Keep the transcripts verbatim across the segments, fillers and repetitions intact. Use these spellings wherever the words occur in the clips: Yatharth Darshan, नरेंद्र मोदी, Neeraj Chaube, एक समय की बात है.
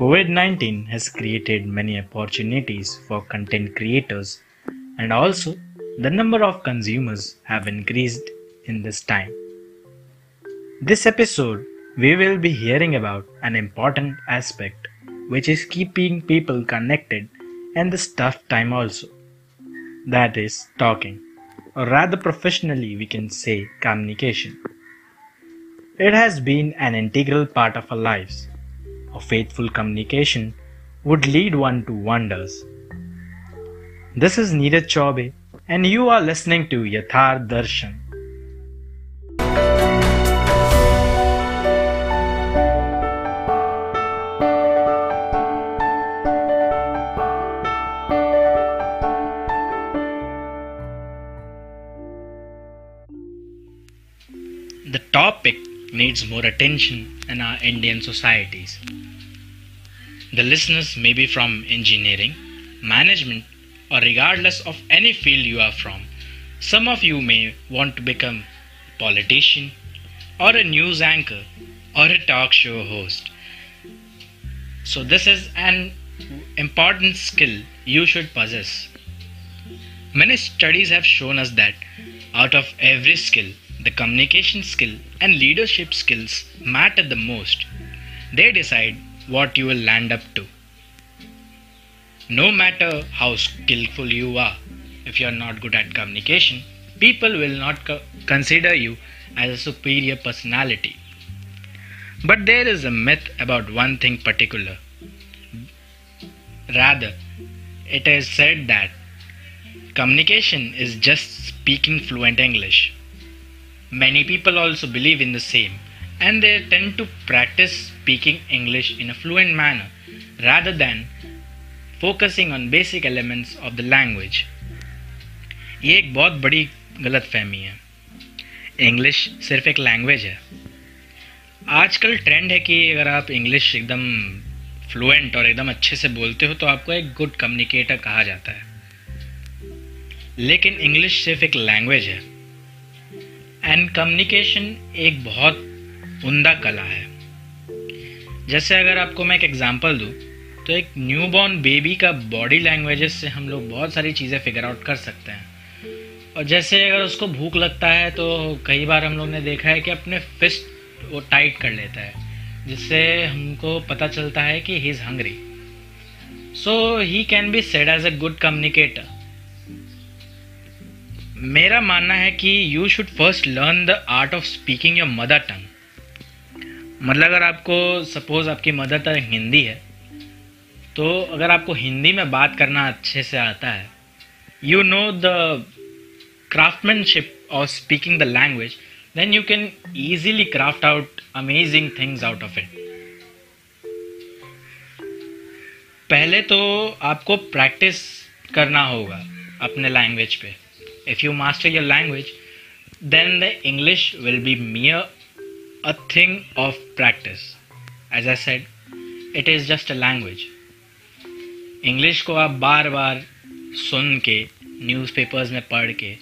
COVID nineteen has created many opportunities for content creators, and also the number of consumers have increased in this time. This episode, we will be hearing about an important aspect which is keeping people connected in this tough time also. That is talking, or rather professionally we can say communication. It has been an integral part of our lives. A faithful communication would lead one to wonders. This is Neeraj Chaube, and you are listening to Yatharth Darshan. The topic needs more attention in our Indian societies. The listeners may be from engineering, management, or regardless of any field you are from. Some of you may want to become a politician or a news anchor or a talk show host. So this is an important skill you should possess. Many studies have shown us that out of every skill, the communication skill and leadership skills matter the most. They decide what you will land up to. No matter how skillful you are, if you are not good at communication, people will not co- consider you as a superior personality. But there is a myth about one thing particular. Rather, it is said that communication is just speaking fluent English. Many people also believe in the same, and they tend to practice speaking English in a fluent manner rather than focusing on basic elements of the language. ये एक बहुत बड़ी गलतफहमी है। English सिर्फ एक language है। आजकल ट्रेंड है कि अगर आप इंग्लिश एकदम फ्लुएंट और एकदम अच्छे से बोलते हो तो आपको एक गुड कम्युनिकेटर कहा जाता है। लेकिन इंग्लिश सिर्फ एक लैंग्वेज है, एंड कम्युनिकेशन एक बहुत उम्दा कला है। जैसे अगर आपको मैं एक एग्जांपल दूं तो एक न्यूबॉर्न बेबी का बॉडी लैंग्वेजेस से हम लोग बहुत सारी चीज़ें फिगर आउट कर सकते हैं। और जैसे अगर उसको भूख लगता है तो कई बार हम लोग ने देखा है कि अपने फिस्ट वो टाइट कर लेता है, जिससे हमको पता चलता है कि he is hungry. So he can be said as a good communicator. मेरा मानना है कि you should first learn the art of speaking your mother tongue. मतलब अगर आपको सपोज आपकी मदर टंग हिंदी है, तो अगर आपको हिंदी में बात करना अच्छे से आता है, you know the craftsmanship of speaking the language, then you can easily craft out amazing things out of it. पहले तो आपको प्रैक्टिस करना होगा अपने लैंग्वेज पे। If you master your language, then the English will be mere a thing of practice. As I said, it is just a language. English को आप बार बार सुन के, newspapers में पढ़ के,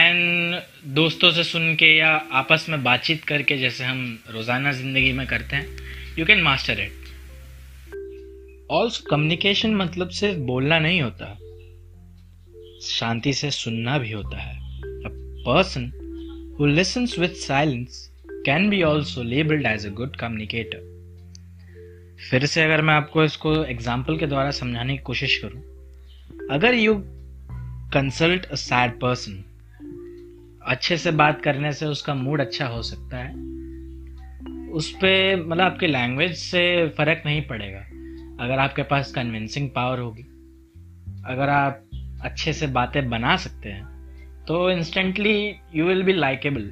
and दोस्तों से सुन के या आपस में बातचीत करके, जैसे हम रोज़ाना ज़िंदगी में करते हैं, you can master it. Also, communication मतलब सिर्फ बोलना नहीं होता, शांति से सुनना भी होता है। A person who listens with silence can be also labeled as a good communicator. फिर से अगर मैं आपको इसको एग्जाम्पल के द्वारा समझाने की कोशिश करूं, अगर you consult a sad person, अच्छे से बात करने से उसका मूड अच्छा हो सकता है। उस पर मतलब आपके लैंग्वेज से फर्क नहीं पड़ेगा, अगर आपके पास कन्विंसिंग पावर होगी। अगर आप अच्छे से बातें बना सकते हैं तो instantly you will be likeable.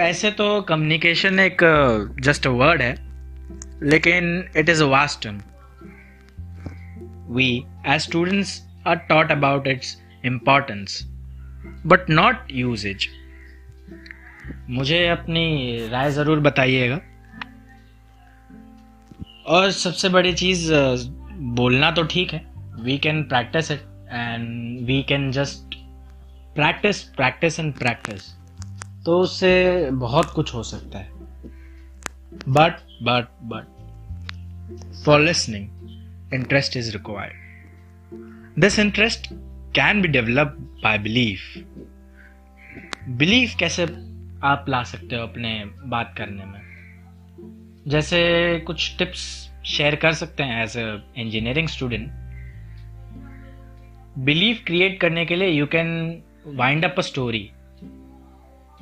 ऐसे तो कम्युनिकेशन एक जस्ट अ वर्ड है, लेकिन it is a vast term. We as students are taught about its importance but not usages. मुझे अपनी राय ज़रूर बताइएगा। और सबसे बड़ी चीज़, बोलना तो ठीक है, we can practice it, and we can just practice practice and practice, तो उससे बहुत कुछ हो सकता है। but but but for listening, interest is required. This interest can be developed by belief. Belief कैसे आप ला सकते हो अपने बात करने में? जैसे कुछ टिप्स शेयर कर सकते हैं as a engineering student. Belief create करने के लिए you can wind up a story.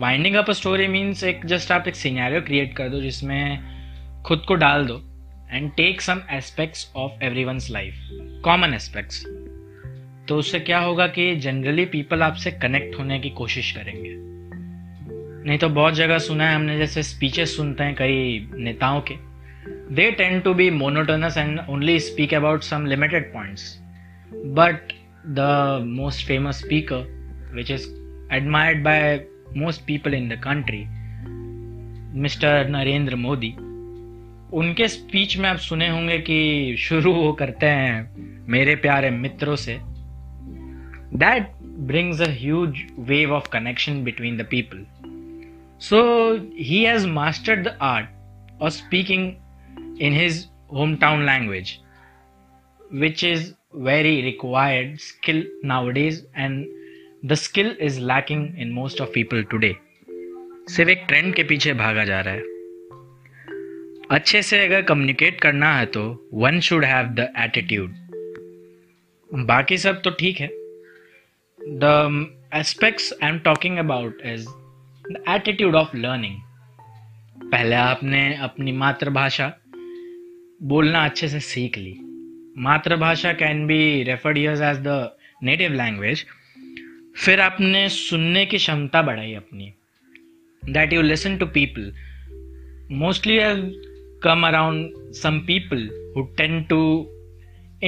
Winding up a story means एक जस्ट आप एक सिनेरियो क्रिएट कर दो जिसमें खुद को डाल दो and take some aspects of everyone's life, common aspects. तो उससे क्या होगा कि जनरली पीपल आपसे कनेक्ट होने की कोशिश करेंगे. नहीं तो बहुत जगह सुना है हमने, जैसे स्पीचेस सुनते हैं कई नेताओं के, they tend to be monotonous and only speak about some limited points. But the most famous speaker, which is admired by most people in the country, Mister नरेंद्र मोदी, उनके स्पीच में आप सुने होंगे कि शुरू वो करते हैं मेरे प्यारे मित्रों से. That brings a huge wave of connection between the people. So he has mastered the art of speaking in his hometown language, which is very required skill nowadays, and the skill is lacking in most of people today. सिर्फ एक trend के पीछे भागा जा रहा है. अच्छे से अगर कम्युनिकेट करना है तो one should have the attitude. बाकी सब तो ठीक है. The aspects I am talking about is the attitude of learning. पहले आपने अपनी मातृभाषा बोलना अच्छे से सीख ली. मातृभाषा can be referred here as the native language. फिर आपने सुनने की क्षमता बढ़ाई अपनी, that you listen to people. Mostly come around some people who tend to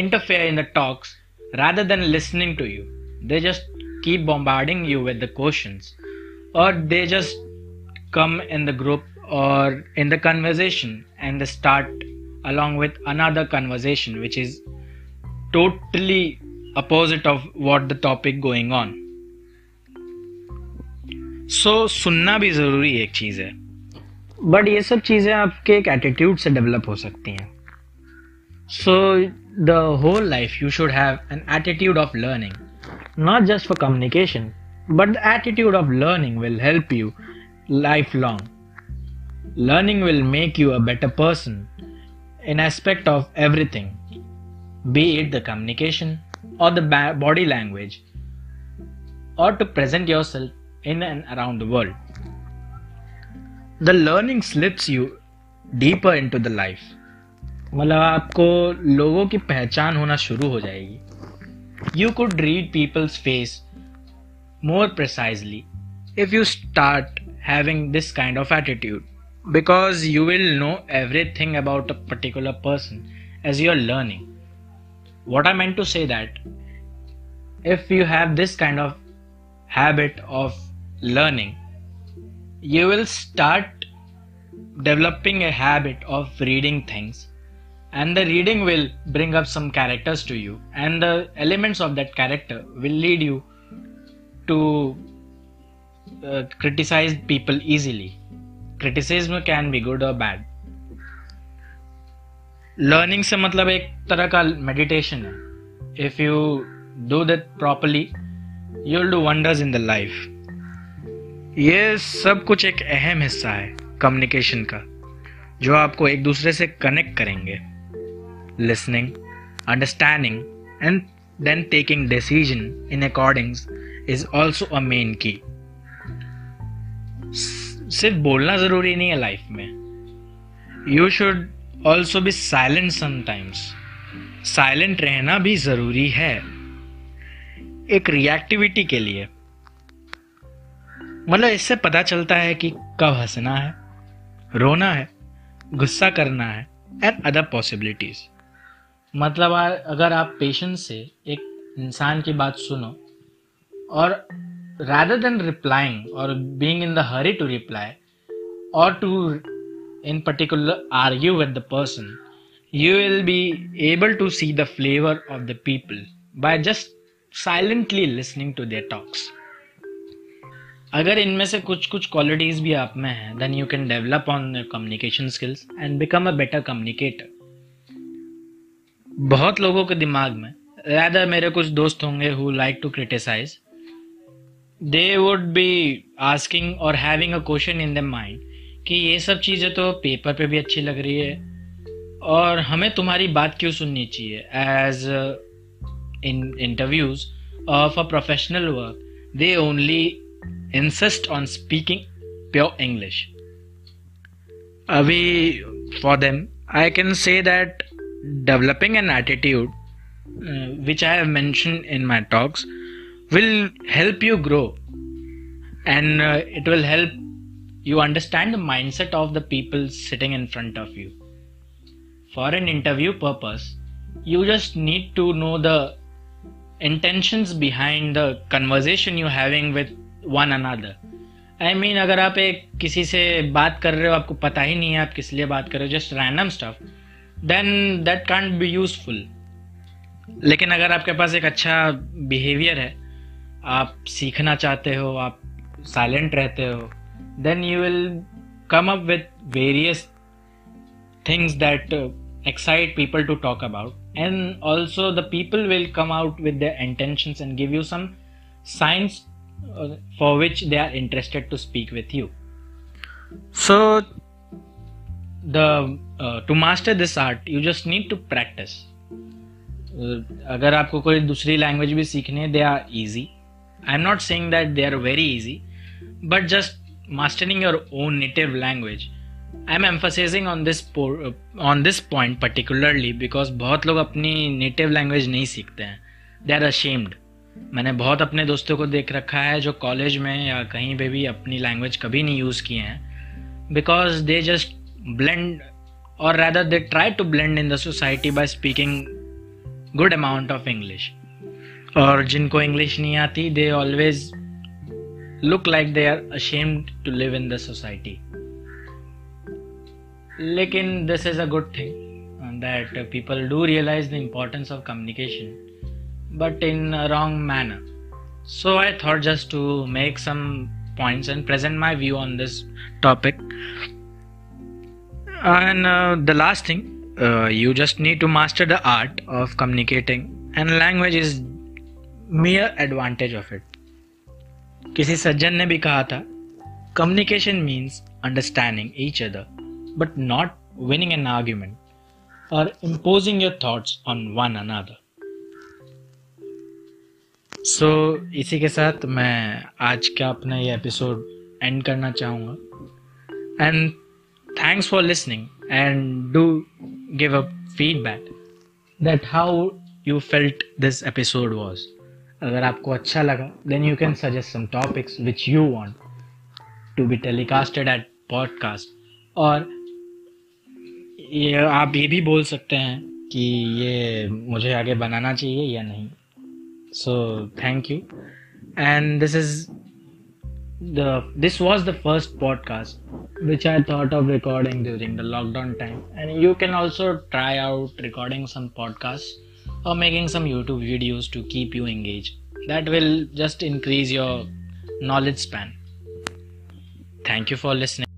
interfere in the talks rather than listening to you. They just keep bombarding you with the questions, और they just come in the group और in the conversation and they start along with another conversation which is totally opposite of what the topic going on. So सुनना भी ज़रूरी एक चीज़ है, but ये सब चीज़ें आपके एक attitude से develop हो सकती हैं. So the whole life you should have an attitude of learning, not just for communication, but the attitude of learning will help you lifelong. Learning will make you a better person in aspect of everything, be it the communication or the body language, or to present yourself in and around the world. The learning slips you deeper into the life. मतलब आपको लोगों की पहचान होना शुरू हो जाएगी. You could read people's face more precisely if you start having this kind of attitude. Because you will know everything about a particular person as you are learning. What I meant to say that if you have this kind of habit of learning, you will start developing a habit of reading things, and the reading will bring up some characters to you, and the elements of that character will lead you to uh, criticize people easily. Criticism can be good or bad. Learning से मतलब एक तरह का meditation है. If you do that properly, you'll do wonders in the life. ये सब कुछ एक अहम हिस्सा है communication का, जो आपको एक दूसरे से connect करेंगे. Listening, understanding and then taking decision in accordance is also a main key. सिर्फ बोलना जरूरी नहीं है लाइफ में. You should also be silent sometimes. Silent रहना भी जरूरी है एक रिएक्टिविटी के लिए. मतलब इससे पता चलता है कि कब हंसना है, रोना है, गुस्सा करना है एंड अदर पॉसिबिलिटीज. मतलब अगर आप पेशेंस से एक इंसान की बात सुनो और rather than replying or being in the hurry to reply or to in particular argue with the person, you will be able to see the flavor of the people by just silently listening to their talks. अगर इनमें से कुछ कुछ qualities भी आप में हैं, then you can develop on your communication skills and become a better communicator. बहुत लोगों के दिमाग में, rather मेरे कुछ दोस्त होंगे who like to criticize, they would be asking or having a question in their mind कि ये सब चीजें तो पेपर पे भी अच्छी लग रही है और हमें तुम्हारी बात क्यों सुननी चाहिए। As in interviews of a professional work, they only insist on speaking pure English. For them, I can say that developing an attitude, which I have mentioned in my talks, will help you grow, and it will help you understand the mindset of the people sitting in front of you. For an interview purpose, you just need to know the intentions behind the conversation you having with one another. I mean, अगर आप एक किसी से बात कर रहे हो, आपको पता ही नहीं है आप किस लिए बात कर रहे हो, just random stuff, then that can't be useful. लेकिन अगर आपके पास एक अच्छा behavior है, आप सीखना चाहते हो, आप silent रहते हो, then you will come up with various things that uh, excite people to talk about, and also the people will come out with their intentions and give you some signs uh, for which they are interested to speak with you. So the uh, to master this art you just need to practice. uh, agar aapko koi dusri language bhi seekhne, they are easy. I am not saying that they are very easy, but just mastering your own native language. I am emphasizing on this po- on this point particularly because बहुत लोग अपनी native language नहीं सीखते हैं. They are ashamed. मैंने बहुत अपने दोस्तों को देख रखा है जो college में या कहीं पे भी अपनी language कभी नहीं use किए हैं because they just blend or rather they try to blend in the society by speaking good amount of English. और जिनको English नहीं आती they always look like they are ashamed to live in the society. Lekin this is a good thing that people do realize the importance of communication, but in a wrong manner. So I thought just to make some points and present my view on this topic. And uh, the last thing, uh, you just need to master the art of communicating, and language is mere advantage of it. किसी सज्जन ने भी कहा था, communication means understanding each other but not winning an argument और imposing your thoughts on one another. So इसी के साथ मैं आज का अपना ये एपिसोड एंड करना चाहूँगा, and thanks for listening and do give a feedback that how you felt this episode was. अगर आपको अच्छा लगा then you can suggest some topics which you want to be telecasted at podcast, और ये आप ये भी बोल सकते हैं कि ये मुझे आगे बनाना चाहिए या नहीं। So thank you and this is the this was the first podcast which I thought of recording during the lockdown time, and you can also try out recording some podcast or making some YouTube videos to keep you engaged. That will just increase your knowledge span. Thank you for listening.